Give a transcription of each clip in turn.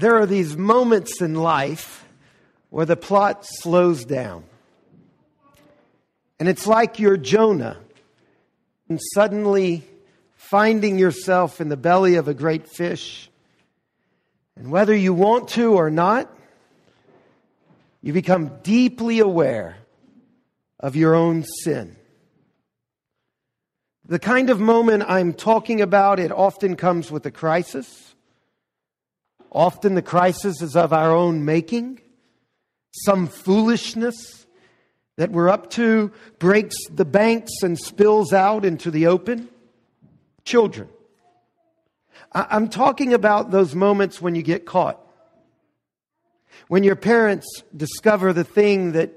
there are these moments in life where the plot slows down. And it's like you're Jonah and suddenly finding yourself in the belly of a great fish. And whether you want to or not, you become deeply aware of your own sin. The kind of moment I'm talking about, it often comes with a crisis. Often the crisis is of our own making. Some foolishness that we're up to breaks the banks and spills out into the open. Children. I'm talking about those moments when you get caught. When your parents discover the thing that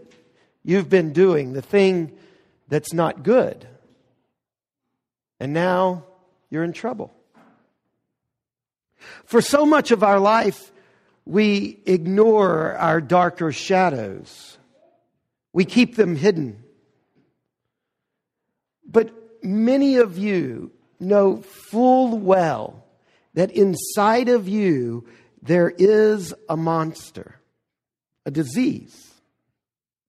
you've been doing, the thing that's not good. And now you're in trouble. For so much of our life, we ignore our darker shadows. We keep them hidden. But many of you know full well that inside of you there is a monster, a disease,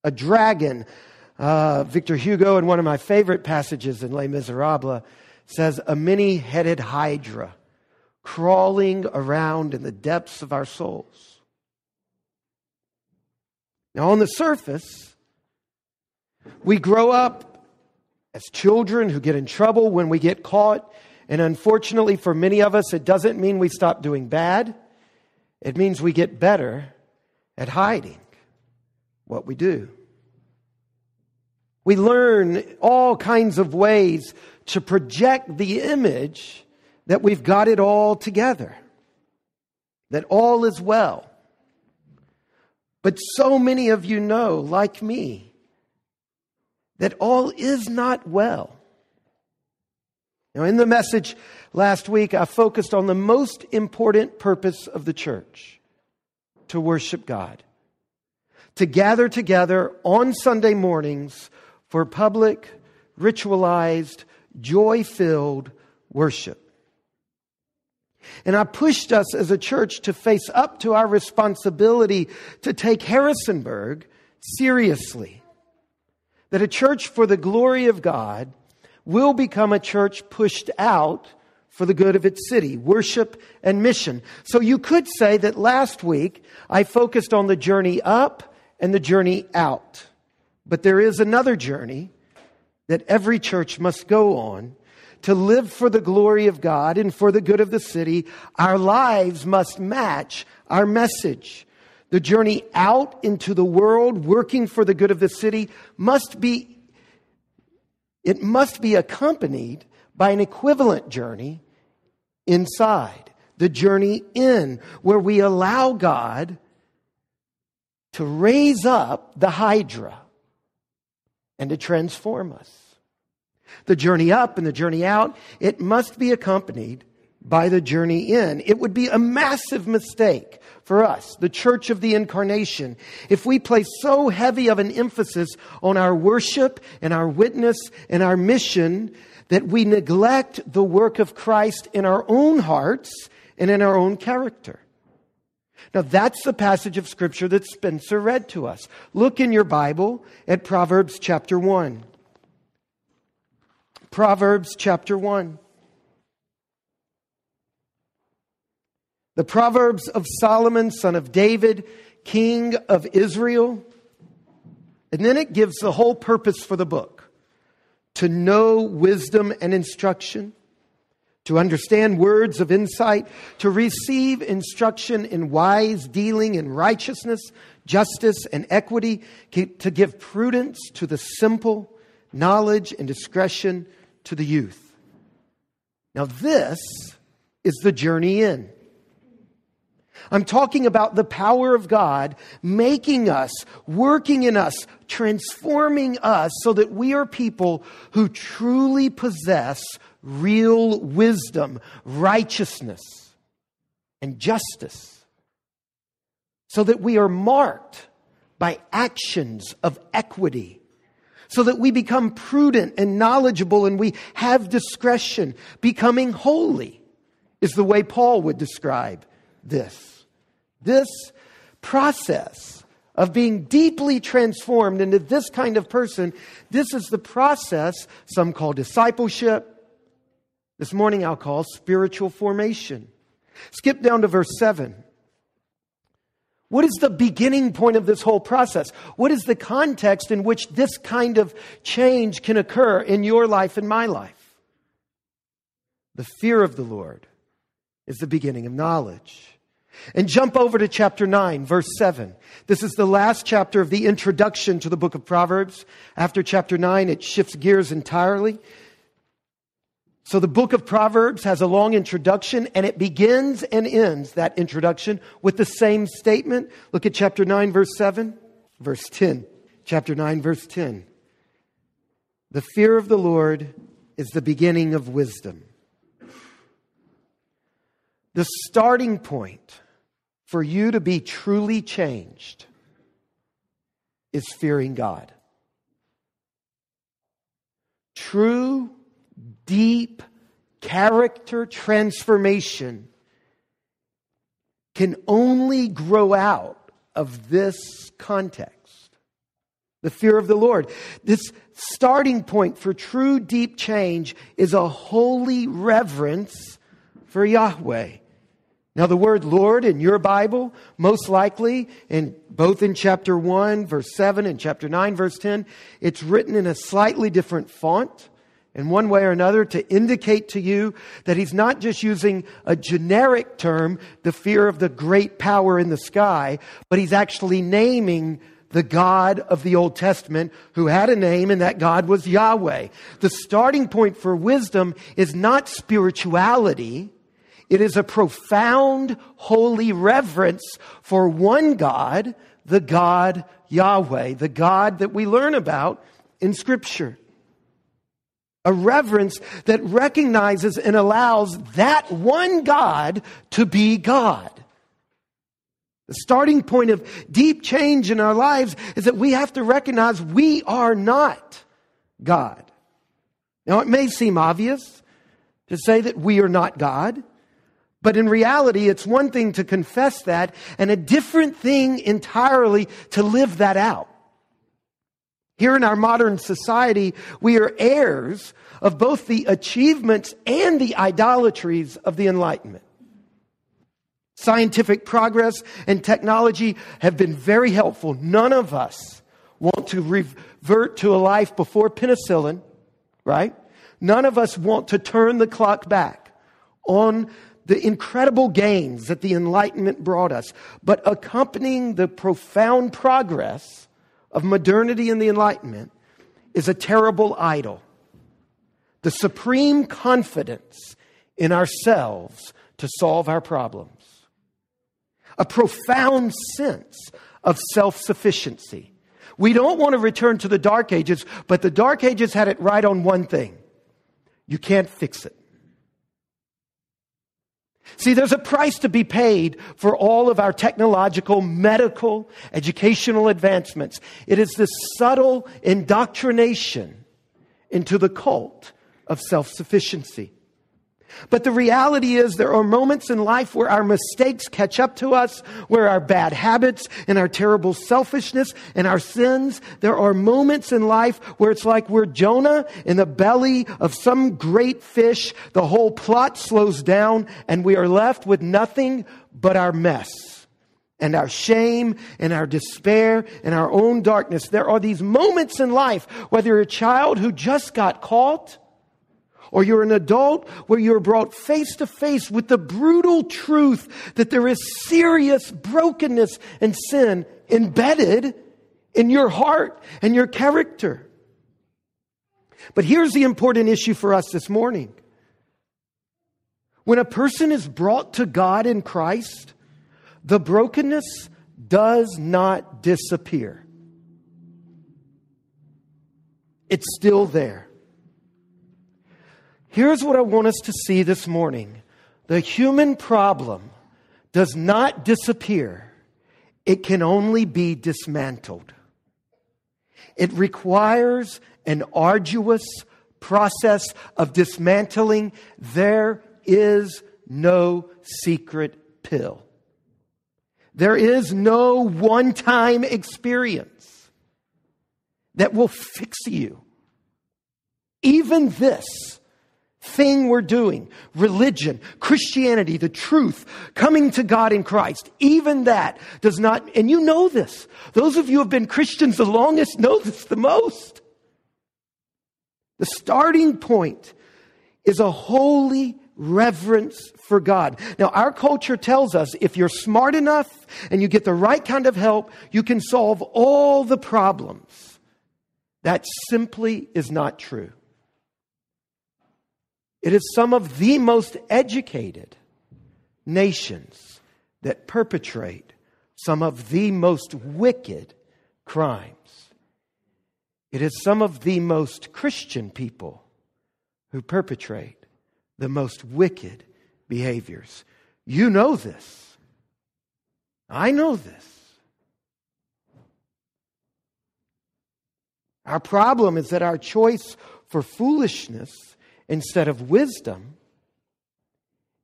a dragon. Victor Hugo, in one of my favorite passages in Les Miserables, says a many-headed hydra crawling around in the depths of our souls. Now, on the surface, we grow up as children who get in trouble when we get caught. And unfortunately, for many of us, it doesn't mean we stop doing bad. It means we get better at hiding what we do. We learn all kinds of ways to project the image that we've got it all together, that all is well. But so many of you know, like me, that all is not well. Now, in the message last week, I focused on the most important purpose of the church, to worship God, to gather together on Sunday mornings for public, ritualized, joy-filled worship. And I pushed us as a church to face up to our responsibility to take Harrisonburg seriously. That a church for the glory of God will become a church pushed out for the good of its city, worship and mission. So you could say that last week I focused on the journey up and the journey out. But there is another journey that every church must go on to live for the glory of God and for the good of the city. Our lives must match our message. The journey out into the world, working for the good of the city, must be accompanied by an equivalent journey inside. The journey in, where we allow God to raise up the hydra and to transform us. The journey up and the journey out, it must be accompanied by the journey in. It would be a massive mistake for us, the Church of the Incarnation, if we place so heavy of an emphasis on our worship and our witness and our mission that we neglect the work of Christ in our own hearts and in our own character. Now, that's the passage of Scripture that Spencer read to us. Look in your Bible at Proverbs chapter 1. Proverbs chapter 1. The Proverbs of Solomon, son of David, king of Israel. And then it gives the whole purpose for the book. To know wisdom and instruction. To understand words of insight, to receive instruction in wise dealing in righteousness, justice, and equity, to give prudence to the simple, knowledge and discretion to the youth. Now, this is the journey in. I'm talking about the power of God making us, working in us, transforming us so that we are people who truly possess real wisdom, righteousness, and justice, so that we are marked by actions of equity, so that we become prudent and knowledgeable and we have discretion. Becoming holy is the way Paul would describe this. This process of being deeply transformed into this kind of person, this is the process some call discipleship. This morning I'll call spiritual formation. Skip down to verse 7. What is the beginning point of this whole process? What is the context in which this kind of change can occur in your life and my life? The fear of the Lord is the beginning of knowledge. And jump over to chapter 9, verse 7. This is the last chapter of the introduction to the book of Proverbs. After chapter 9, it shifts gears entirely. So the book of Proverbs has a long introduction, and it begins and ends that introduction with the same statement. Look at chapter 9, verse 7, verse 10. Chapter 9, verse 10. The fear of the Lord is the beginning of wisdom. The starting point for you to be truly changed is fearing God. True, deep character transformation can only grow out of this context. The fear of the Lord. This starting point for true, deep change is a holy reverence for Yahweh. Now, the word Lord in your Bible, most likely, in both in chapter 1, verse 7, and chapter 9, verse 10, it's written in a slightly different font, in one way or another, to indicate to you that he's not just using a generic term, the fear of the great power in the sky, but he's actually naming the God of the Old Testament who had a name, and that God was Yahweh. The starting point for wisdom is not spirituality. It is a profound, holy reverence for one God, the God Yahweh, the God that we learn about in Scripture. A reverence that recognizes and allows that one God to be God. The starting point of deep change in our lives is that we have to recognize we are not God. Now, it may seem obvious to say that we are not God. But in reality, it's one thing to confess that and a different thing entirely to live that out. Here in our modern society, we are heirs of both the achievements and the idolatries of the Enlightenment. Scientific progress and technology have been very helpful. None of us want to revert to a life before penicillin, right? None of us want to turn the clock back on the incredible gains that the Enlightenment brought us. But accompanying the profound progress of modernity and the Enlightenment is a terrible idol. The supreme confidence in ourselves to solve our problems. A profound sense of self-sufficiency. We don't want to return to the Dark Ages, but the Dark Ages had it right on one thing. You can't fix it. See, there's a price to be paid for all of our technological, medical, educational advancements. It is this subtle indoctrination into the cult of self-sufficiency. But the reality is there are moments in life where our mistakes catch up to us, where our bad habits and our terrible selfishness and our sins, there are moments in life where it's like we're Jonah in the belly of some great fish. The whole plot slows down and we are left with nothing but our mess and our shame and our despair and our own darkness. There are these moments in life, whether you're a child who just got caught, or you're an adult where you're brought face to face with the brutal truth that there is serious brokenness and sin embedded in your heart and your character. But here's the important issue for us this morning. When a person is brought to God in Christ, the brokenness does not disappear. It's still there. Here's what I want us to see this morning. The human problem does not disappear. It can only be dismantled. It requires an arduous process of dismantling. There is no secret pill. There is no one-time experience that will fix you. Even this thing we're doing, religion, Christianity, the truth, coming to God in Christ, even that does not, and you know this. Those of you who have been Christians the longest know this the most. The starting point is a holy reverence for God. Now, our culture tells us if you're smart enough and you get the right kind of help, you can solve all the problems. That simply is not true. It is some of the most educated nations that perpetrate some of the most wicked crimes. It is some of the most Christian people who perpetrate the most wicked behaviors. You know this. I know this. Our problem is that our choice for foolishness instead of wisdom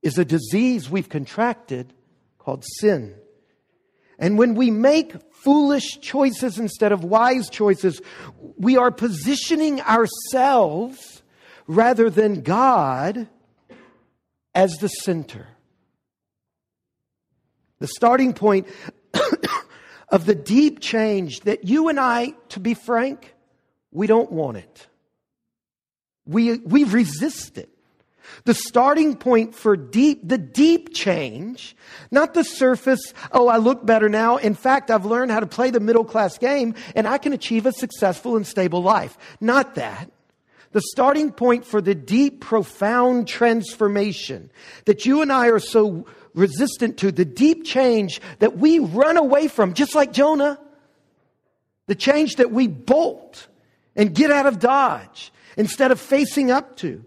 is a disease we've contracted called sin. And when we make foolish choices instead of wise choices, we are positioning ourselves rather than God as the center. The starting point of the deep change that you and I, to be frank, we don't want it. We resist it. The starting point for the deep change, not the surface, oh, I look better now. In fact, I've learned how to play the middle class game and I can achieve a successful and stable life. Not that. The starting point for the deep, profound transformation that you and I are so resistant to, the deep change that we run away from, just like Jonah. The change that we bolt and get out of Dodge instead of facing up to.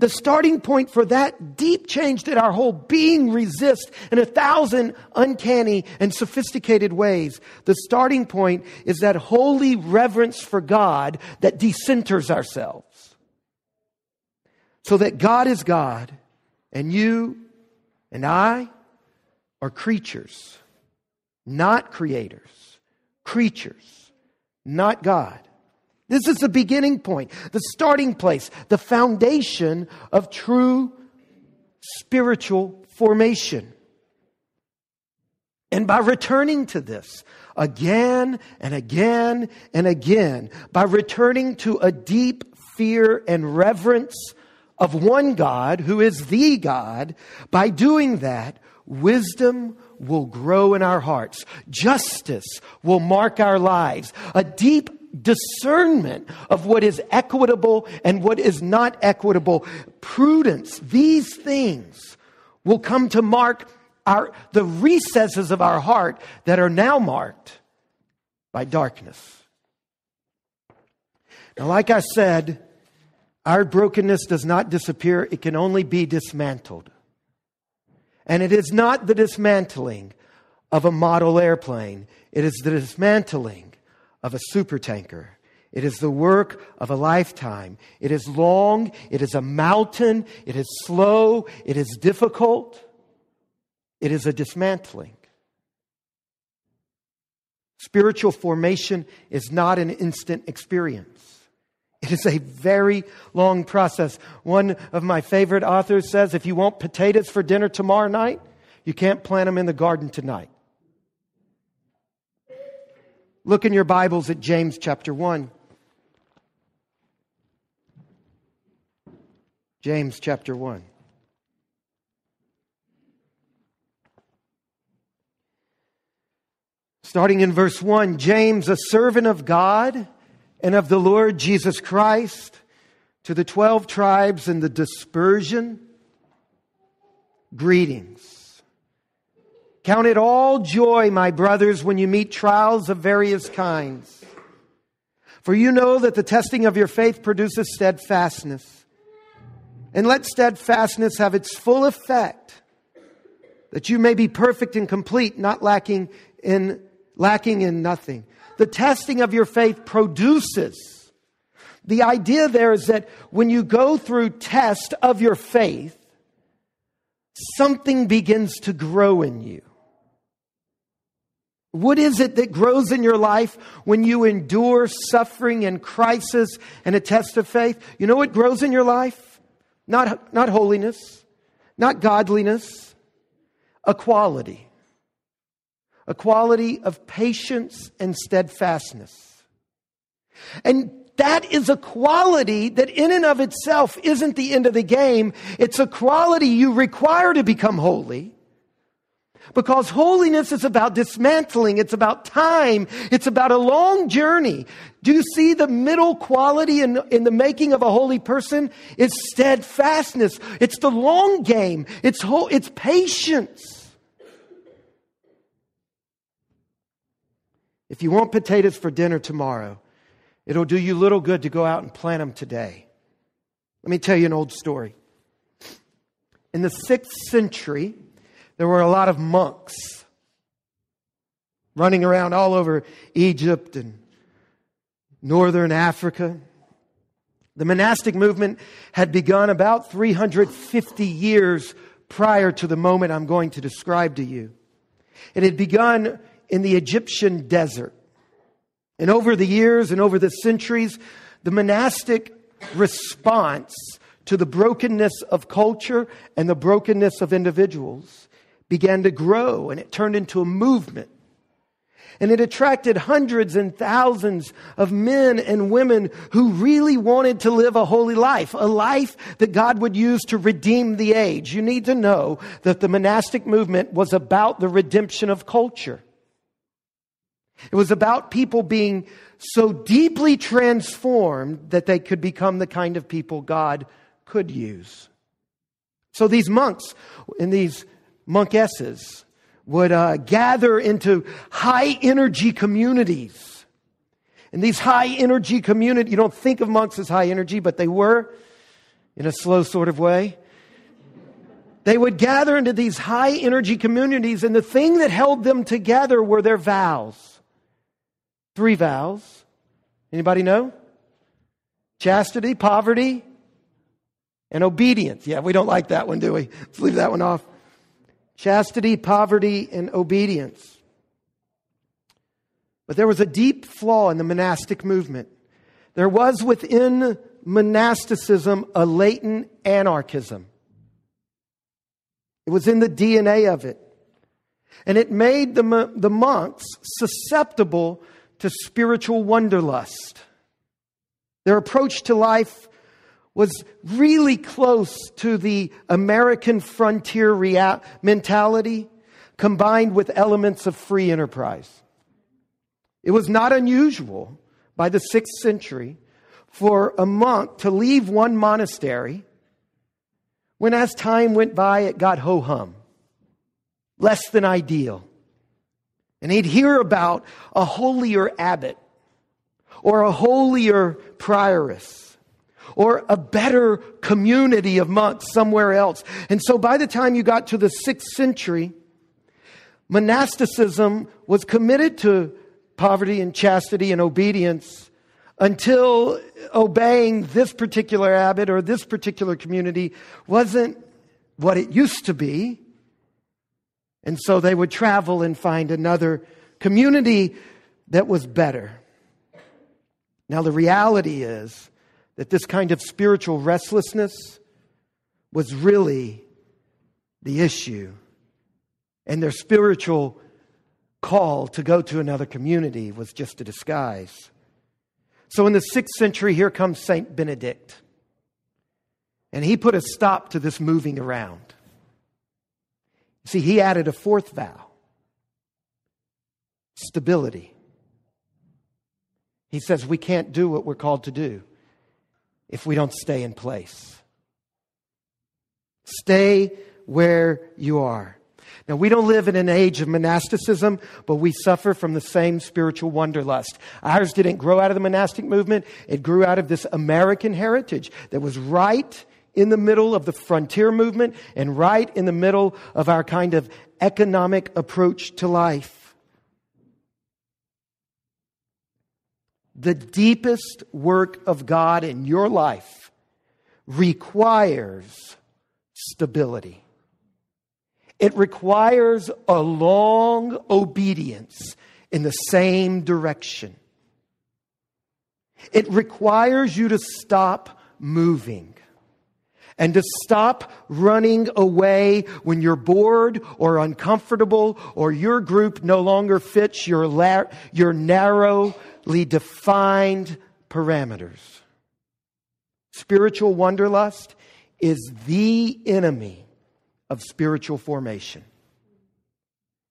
The starting point for that deep change that our whole being resists in 1,000 uncanny and sophisticated ways. The starting point is that holy reverence for God that decenters ourselves. So that God is God and you and I are creatures, not creators. Creatures, not God. This is the beginning point, the starting place, the foundation of true spiritual formation. And by returning to this again and again and again, by returning to a deep fear and reverence of one God who is the God, by doing that, wisdom will grow in our hearts. Justice will mark our lives. A deep discernment of what is equitable and what is not equitable, prudence, these things will come to mark the recesses of our heart that are now marked by darkness. Now, like I said, our brokenness does not disappear. It can only be dismantled. And it is not the dismantling of a model airplane. It is the dismantling of a supertanker. It is the work of a lifetime. It is long. It is a mountain. It is slow. It is difficult. It is a dismantling. Spiritual formation is not an instant experience. It is a very long process. One of my favorite authors says, if you want potatoes for dinner tomorrow night, you can't plant them in the garden tonight. Look in your Bibles at James chapter 1. James chapter 1. Starting in verse 1, James, a servant of God and of the Lord Jesus Christ, to the 12 tribes in the dispersion, greetings. Count it all joy, my brothers, when you meet trials of various kinds. For you know that the testing of your faith produces steadfastness. And let steadfastness have its full effect, that you may be perfect and complete, not lacking in nothing. The testing of your faith produces. The idea there is that when you go through test of your faith, something begins to grow in you. What is it that grows in your life when you endure suffering and crisis and a test of faith? You know what grows in your life? Not holiness, not godliness, a quality. A quality of patience and steadfastness. And that is a quality that in and of itself isn't the end of the game. It's a quality you require to become holy. Because holiness is about dismantling. It's about time. It's about a long journey. Do you see the middle quality in the making of a holy person? It's steadfastness. It's the long game. It's patience. If you want potatoes for dinner tomorrow, it'll do you little good to go out and plant them today. Let me tell you an old story. In the 6th century... there were a lot of monks running around all over Egypt and northern Africa. The monastic movement had begun about 350 years prior to the moment I'm going to describe to you. It had begun in the Egyptian desert. And over the years and over the centuries, the monastic response to the brokenness of culture and the brokenness of individuals began to grow, and it turned into a movement. And it attracted hundreds and thousands of men and women who really wanted to live a holy life, a life that God would use to redeem the age. You need to know that the monastic movement was about the redemption of culture. It was about people being so deeply transformed that they could become the kind of people God could use. So these monks and these monkesses would gather into high energy communities. And these high energy communities, you don't think of monks as high energy, but they were in a slow sort of way. They would gather into these high energy communities, and the thing that held them together were their vows. 3 vows. Anybody know? Chastity, poverty, and obedience. Yeah, we don't like that one, do we? Let's leave that one off. Chastity, poverty, and obedience. But there was a deep flaw in the monastic movement. There was within monasticism a latent anarchism. It was in the DNA of it. And it made the monks susceptible to spiritual wanderlust. Their approach to life was really close to the American frontier mentality combined with elements of free enterprise. It was not unusual by the 6th century for a monk to leave one monastery when, as time went by, it got ho-hum, less than ideal. And he'd hear about a holier abbot or a holier prioress, or a better community of monks somewhere else. And so by the time you got to the 6th century, monasticism was committed to poverty and chastity and obedience until obeying this particular abbot or this particular community wasn't what it used to be. And so they would travel and find another community that was better. Now the reality is that this kind of spiritual restlessness was really the issue. And their spiritual call to go to another community was just a disguise. So in the 6th century, here comes Saint Benedict. And he put a stop to this moving around. See, he added a 4th vow. Stability. He says we can't do what we're called to do if we don't stay in place. Stay where you are. Now, we don't live in an age of monasticism, but we suffer from the same spiritual wanderlust. Ours didn't grow out of the monastic movement. It grew out of this American heritage that was right in the middle of the frontier movement and right in the middle of our kind of economic approach to life. The deepest work of God in your life requires stability. It requires a long obedience in the same direction. It requires you to stop moving and to stop running away when you're bored or uncomfortable or your group no longer fits your narrowly defined parameters. Spiritual wanderlust is the enemy of spiritual formation.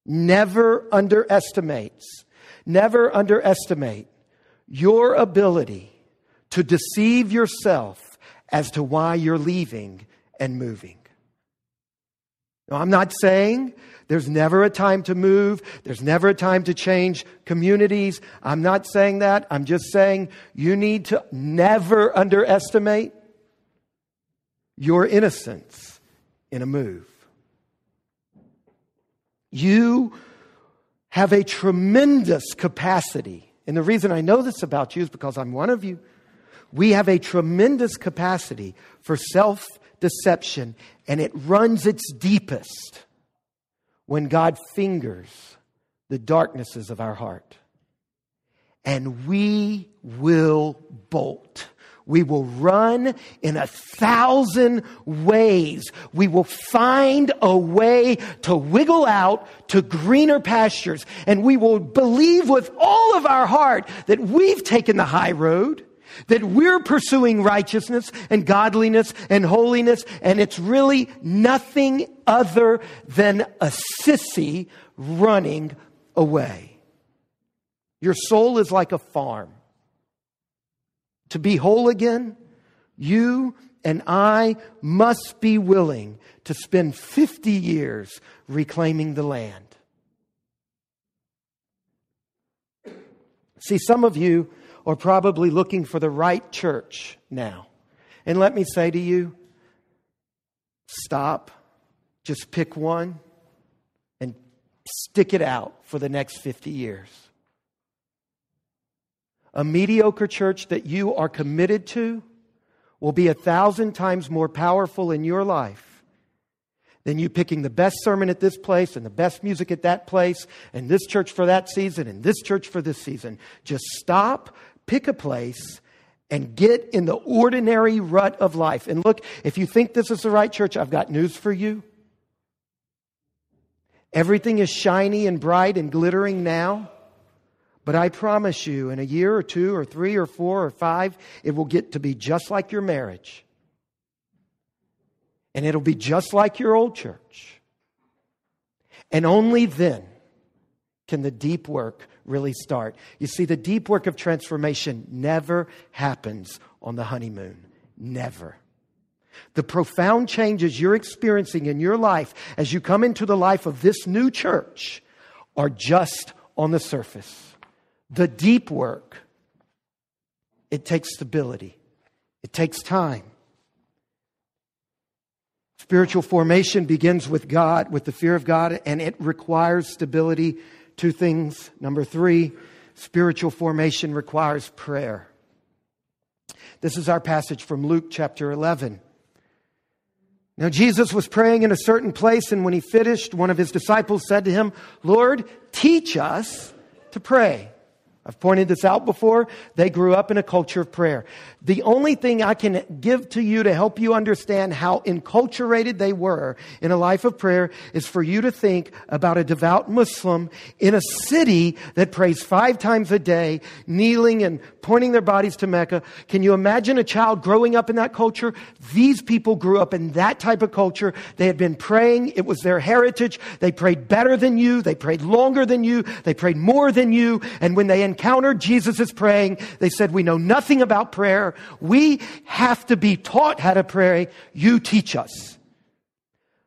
Never underestimate your ability to deceive yourself as to why you're leaving and moving. Now, I'm not saying there's never a time to move. There's never a time to change communities. I'm not saying that. I'm just saying you need to never underestimate your innocence in a move. You have a tremendous capacity. And the reason I know this about you is because I'm one of you. We have a tremendous capacity for self-deception, and it runs its deepest when God fingers the darknesses of our heart. And we will bolt. We will run in 1,000 ways. We will find a way to wiggle out to greener pastures. And we will believe with all of our heart that we've taken the high road, that we're pursuing righteousness and godliness and holiness, and it's really nothing other than a sissy running away. Your soul is like a farm. To be whole again, you and I must be willing to spend 50 years reclaiming the land. See, some of you are probably looking for the right church now. And let me say to you, stop. Just pick one and stick it out for the next 50 years. A mediocre church that you are committed to will be 1,000 times more powerful in your life than you picking the best sermon at this place and the best music at that place and this church for that season and this church for this season. Just stop, pick a place, and get in the ordinary rut of life. And look, if you think this is the right church, I've got news for you. Everything is shiny and bright and glittering now. But I promise you, in a year or two or three or four or five, it will get to be just like your marriage. And it'll be just like your old church. And only then can the deep work really start. You see, the deep work of transformation never happens on the honeymoon. Never. The profound changes you're experiencing in your life as you come into the life of this new church are just on the surface. The deep work, it takes stability. It takes time. Spiritual formation begins with God, with the fear of God, and it requires stability. Two things. Number three, spiritual formation requires prayer. This is our passage from Luke chapter 11. Now Jesus was praying in a certain place, and when he finished, one of his disciples said to him, "Lord, teach us to pray." I've pointed this out before. They grew up in a culture of prayer. The only thing I can give to you to help you understand how enculturated they were in a life of prayer is for you to think about a devout Muslim in a city that prays 5 times a day, kneeling and pointing their bodies to Mecca. Can you imagine a child growing up in that culture? These people grew up in that type of culture. They had been praying. It was their heritage. They prayed better than you. They prayed longer than you. They prayed more than you. And when they encountered Jesus is praying, they said, "We know nothing about prayer. We have to be taught how to pray. You teach us."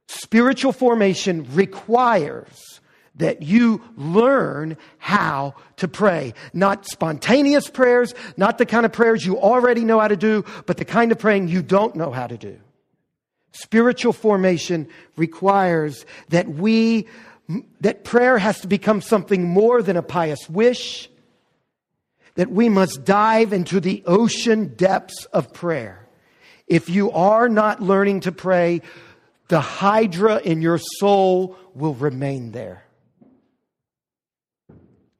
Spiritual formation requires that you learn how to pray. Not spontaneous prayers, not the kind of prayers you already know how to do, but the kind of praying you don't know how to do. Spiritual formation requires that prayer has to become something more than a pious wish. That we must dive into the ocean depths of prayer. If you are not learning to pray, The hydra in your soul will remain there.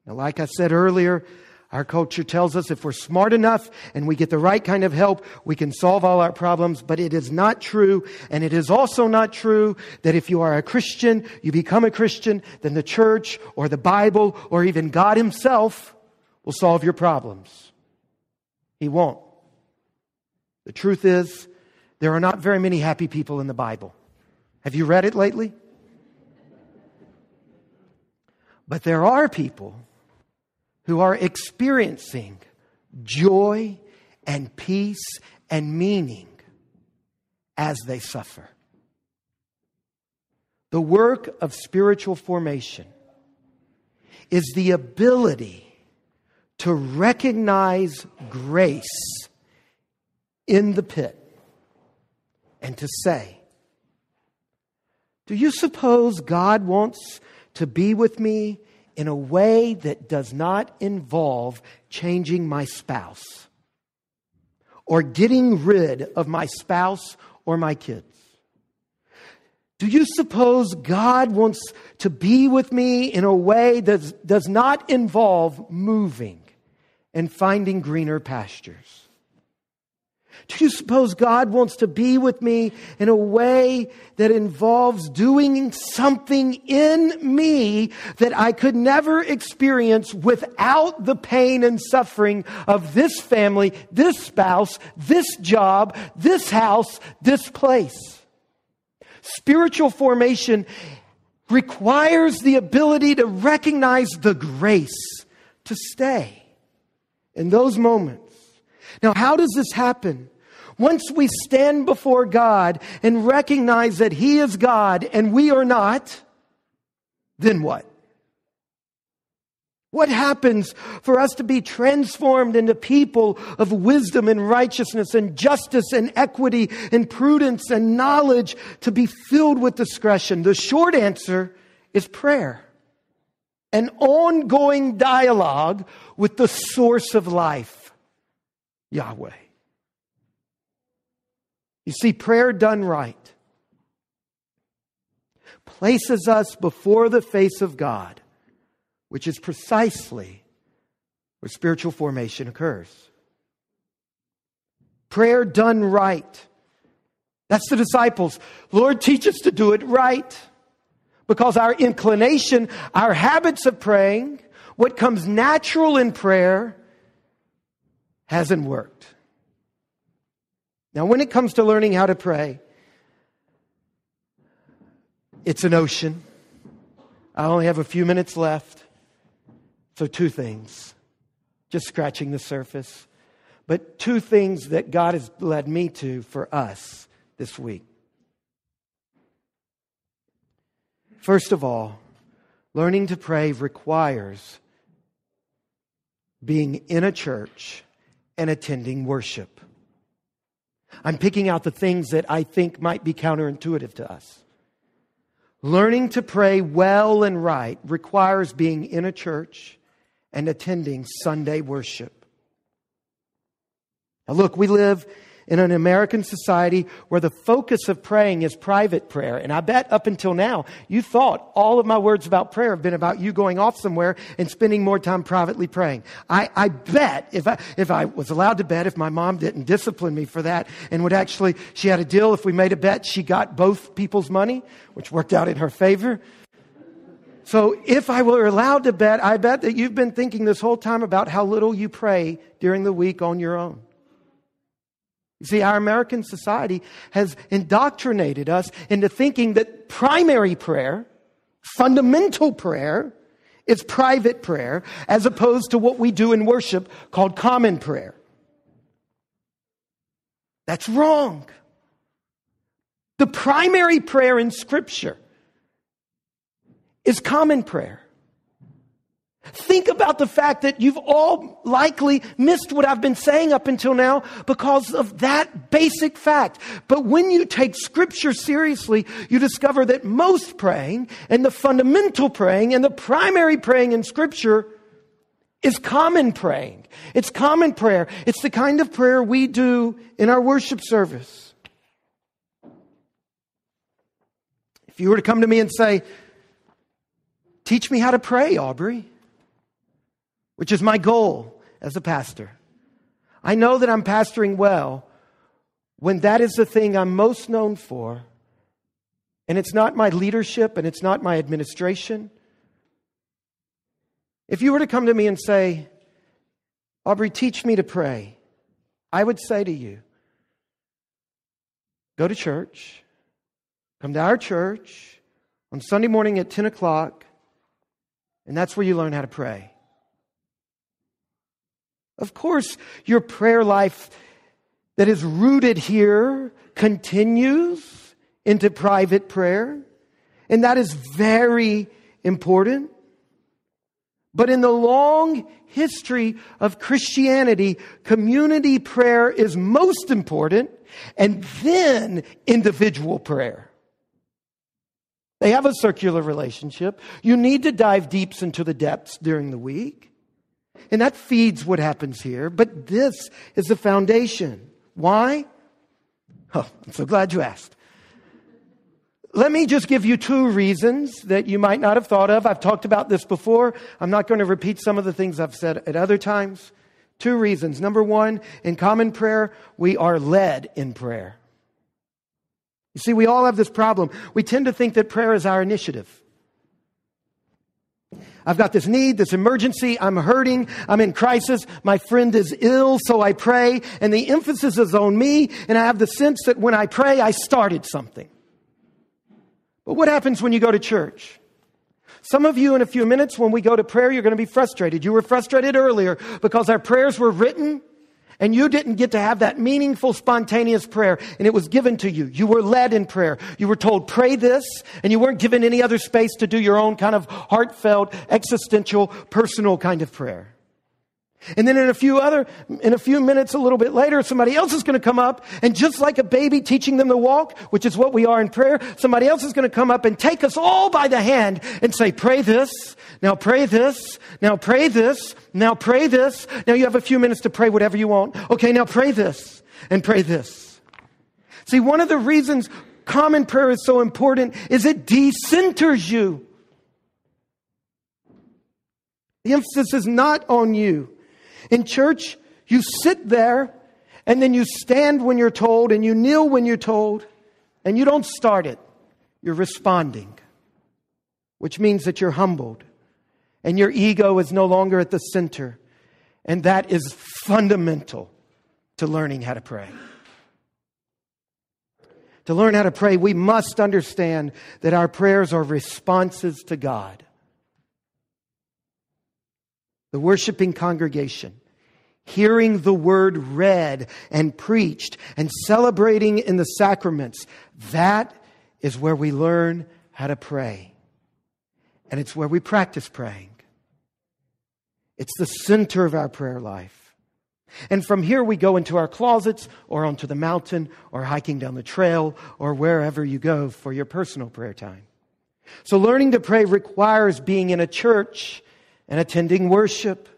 Now, like I said earlier, our culture tells us if we're smart enough and we get the right kind of help, we can solve all our problems. But it is not true. And it is also not true that if you are a Christian, you become a Christian, then the church or the Bible or even God Himself will solve your problems. He won't. The truth is, there are not very many happy people in the Bible. Have you read it lately? But there are people who are experiencing joy and peace and meaning as they suffer. The work of spiritual formation is the ability to recognize grace in the pit and to say, do you suppose God wants to be with me in a way that does not involve changing my spouse or getting rid of my spouse or my kids? Do you suppose God wants to be with me in a way that does not involve moving and finding greener pastures? Do you suppose God wants to be with me in a way that involves doing something in me that I could never experience without the pain and suffering of this family, this spouse, this job, this house, this place? Spiritual formation requires the ability to recognize the grace to stay in those moments. Now, how does this happen? Once we stand before God and recognize that He is God and we are not, then what? What happens for us to be transformed into people of wisdom and righteousness and justice and equity and prudence and knowledge, to be filled with discretion? The short answer is prayer. An ongoing dialogue with the source of life, Yahweh. You see, prayer done right places us before the face of God, which is precisely where spiritual formation occurs. Prayer done right. That's the disciples. Lord, teach us to do it right. Because our inclination, our habits of praying, what comes natural in prayer, hasn't worked. Now, when it comes to learning how to pray, it's an ocean. I only have a few minutes left. So two things, just scratching the surface, but two things that God has led me to for us this week. First of all, learning to pray requires being in a church and attending worship. I'm picking out the things that I think might be counterintuitive to us. Learning to pray well and right requires being in a church and attending Sunday worship. Now look, we live in an American society where the focus of praying is private prayer. And I bet up until now, you thought all of my words about prayer have been about you going off somewhere and spending more time privately praying. I bet if I was allowed to bet, if my mom didn't discipline me for that and would actually, she had a deal. If we made a bet, she got both people's money, which worked out in her favor. So if I were allowed to bet, I bet that you've been thinking this whole time about how little you pray during the week on your own. You see, our American society has indoctrinated us into thinking that primary prayer, fundamental prayer, is private prayer, as opposed to what we do in worship called common prayer. That's wrong. The primary prayer in Scripture is common prayer. Think about the fact that you've all likely missed what I've been saying up until now because of that basic fact. But when you take Scripture seriously, you discover that most praying and the fundamental praying and the primary praying in Scripture is common praying. It's common prayer. It's the kind of prayer we do in our worship service. If you were to come to me and say, teach me how to pray, Aubrey, which is my goal as a pastor. I know that I'm pastoring well when that is the thing I'm most known for. And it's not my leadership and it's not my administration. If you were to come to me and say, Aubrey, teach me to pray, I would say to you, go to church, come to our church on Sunday morning at 10 o'clock, and that's where you learn how to pray. Of course, your prayer life that is rooted here continues into private prayer, and that is very important. But in the long history of Christianity, community prayer is most important, and then individual prayer. They have a circular relationship. You need to dive deep into the depths during the week, and that feeds what happens here. But this is the foundation. Why? Oh, I'm so glad you asked. Let me just give you two reasons that you might not have thought of. I've talked about this before. I'm not going to repeat some of the things I've said at other times. Two reasons. Number one, in common prayer, we are led in prayer. You see, we all have this problem. We tend to think that prayer is our initiative. I've got this need, this emergency. I'm hurting. I'm in crisis. My friend is ill, so I pray. And the emphasis is on me. And I have the sense that when I pray, I started something. But what happens when you go to church? Some of you in a few minutes when we go to prayer, you're going to be frustrated. You were frustrated earlier because our prayers were written and you didn't get to have that meaningful, spontaneous prayer. And it was given to you. You were led in prayer. You were told, pray this. And you weren't given any other space to do your own kind of heartfelt, existential, personal kind of prayer. And then in a few minutes, a little bit later, somebody else is going to come up and just like a baby teaching them to walk, which is what we are in prayer, somebody else is going to come up and take us all by the hand and say, pray this, now pray this, now pray this, now pray this. Now you have a few minutes to pray whatever you want. Okay, now pray this and pray this. See, one of the reasons common prayer is so important is it decenters you. The emphasis is not on you. In church, you sit there and then you stand when you're told and you kneel when you're told and you don't start it. You're responding, which means that you're humbled and your ego is no longer at the center. And that is fundamental to learning how to pray. To learn how to pray, we must understand that our prayers are responses to God. The worshiping congregation, hearing the word read and preached and celebrating in the sacraments, that is where we learn how to pray. And it's where we practice praying. It's the center of our prayer life. And from here we go into our closets or onto the mountain or hiking down the trail or wherever you go for your personal prayer time. So learning to pray requires being in a church and attending worship.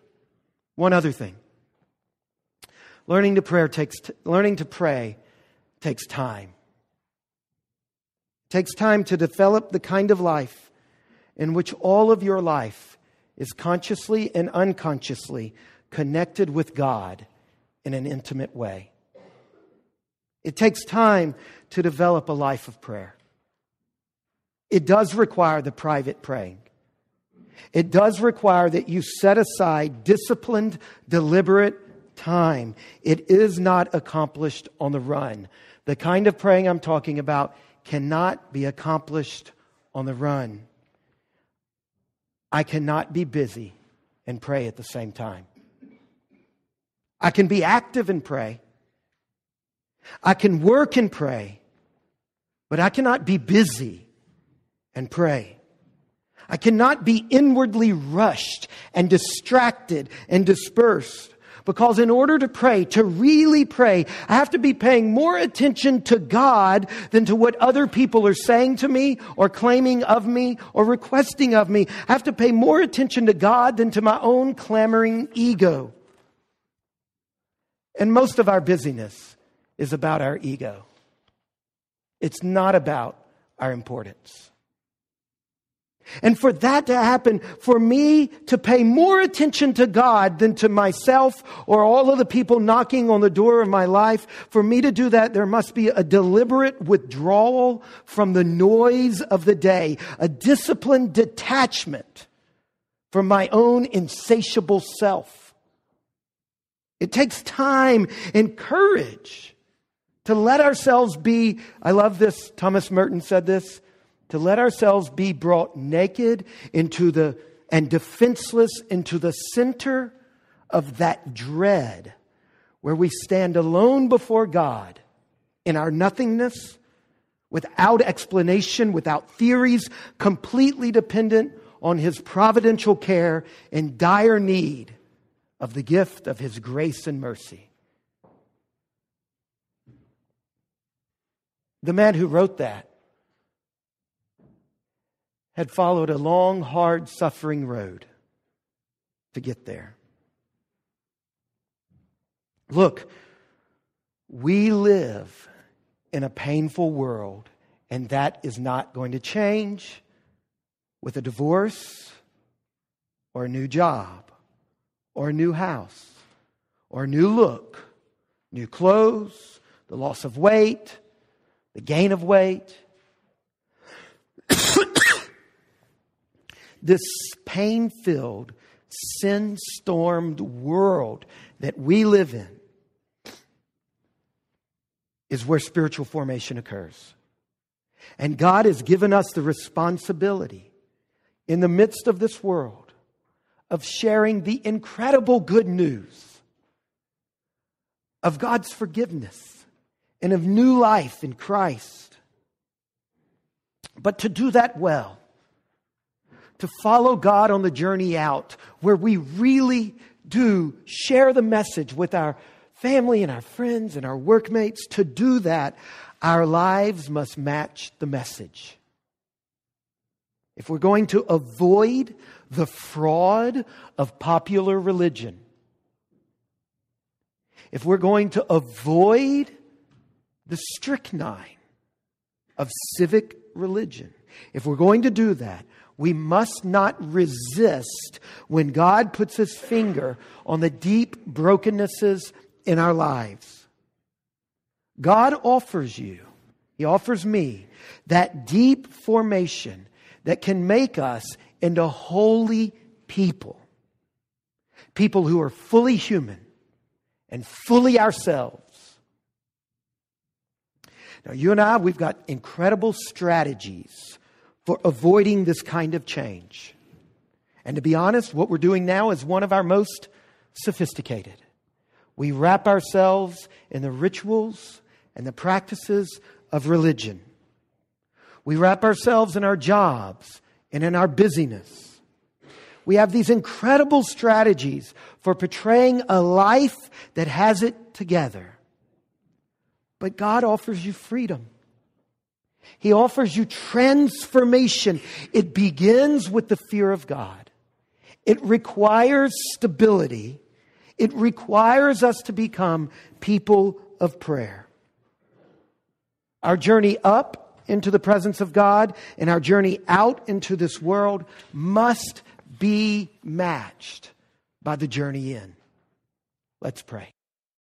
One other thing. Learning to pray takes time. It takes time to develop the kind of life in which all of your life is consciously and unconsciously connected with God in an intimate way. It takes time to develop a life of prayer. It does require the private praying. It does require that you set aside disciplined, deliberate time. It is not accomplished on the run. The kind of praying I'm talking about cannot be accomplished on the run. I cannot be busy and pray at the same time. I can be active and pray. I can work and pray. But I cannot be busy and pray. I cannot be inwardly rushed and distracted and dispersed, because in order to pray, to really pray, I have to be paying more attention to God than to what other people are saying to me or claiming of me or requesting of me. I have to pay more attention to God than to my own clamoring ego. And most of our busyness is about our ego. It's not about our importance. And for that to happen, for me to pay more attention to God than to myself or all of the people knocking on the door of my life, for me to do that, there must be a deliberate withdrawal from the noise of the day, a disciplined detachment from my own insatiable self. It takes time and courage to let ourselves be, I love this, Thomas Merton said this, to let ourselves be brought naked into the and defenseless into the center of that dread where we stand alone before God in our nothingness, without explanation, without theories, completely dependent on His providential care, in dire need of the gift of His grace and mercy. The man who wrote that had followed a long, hard, suffering road to get there. Look, we live in a painful world, and that is not going to change with a divorce or a new job or a new house or a new look, new clothes, the loss of weight, the gain of weight. This pain-filled, sin-stormed world that we live in is where spiritual formation occurs. And God has given us the responsibility in the midst of this world of sharing the incredible good news of God's forgiveness and of new life in Christ. But to do that well, to follow God on the journey out, where we really do share the message with our family and our friends and our workmates, to do that, our lives must match the message. If we're going to avoid the fraud of popular religion, if we're going to avoid the strychnine of civic religion, if we're going to do that, we must not resist when God puts His finger on the deep brokennesses in our lives. God offers you, He offers me, that deep formation that can make us into holy people. People who are fully human and fully ourselves. Now, you and I, we've got incredible strategies for avoiding this kind of change. And to be honest, what we're doing now is one of our most sophisticated. We wrap ourselves in the rituals and the practices of religion. We wrap ourselves in our jobs and in our busyness. We have these incredible strategies for portraying a life that has it together. But God offers you freedom. He offers you transformation. It begins with the fear of God. It requires stability. It requires us to become people of prayer. Our journey up into the presence of God and our journey out into this world must be matched by the journey in. Let's pray.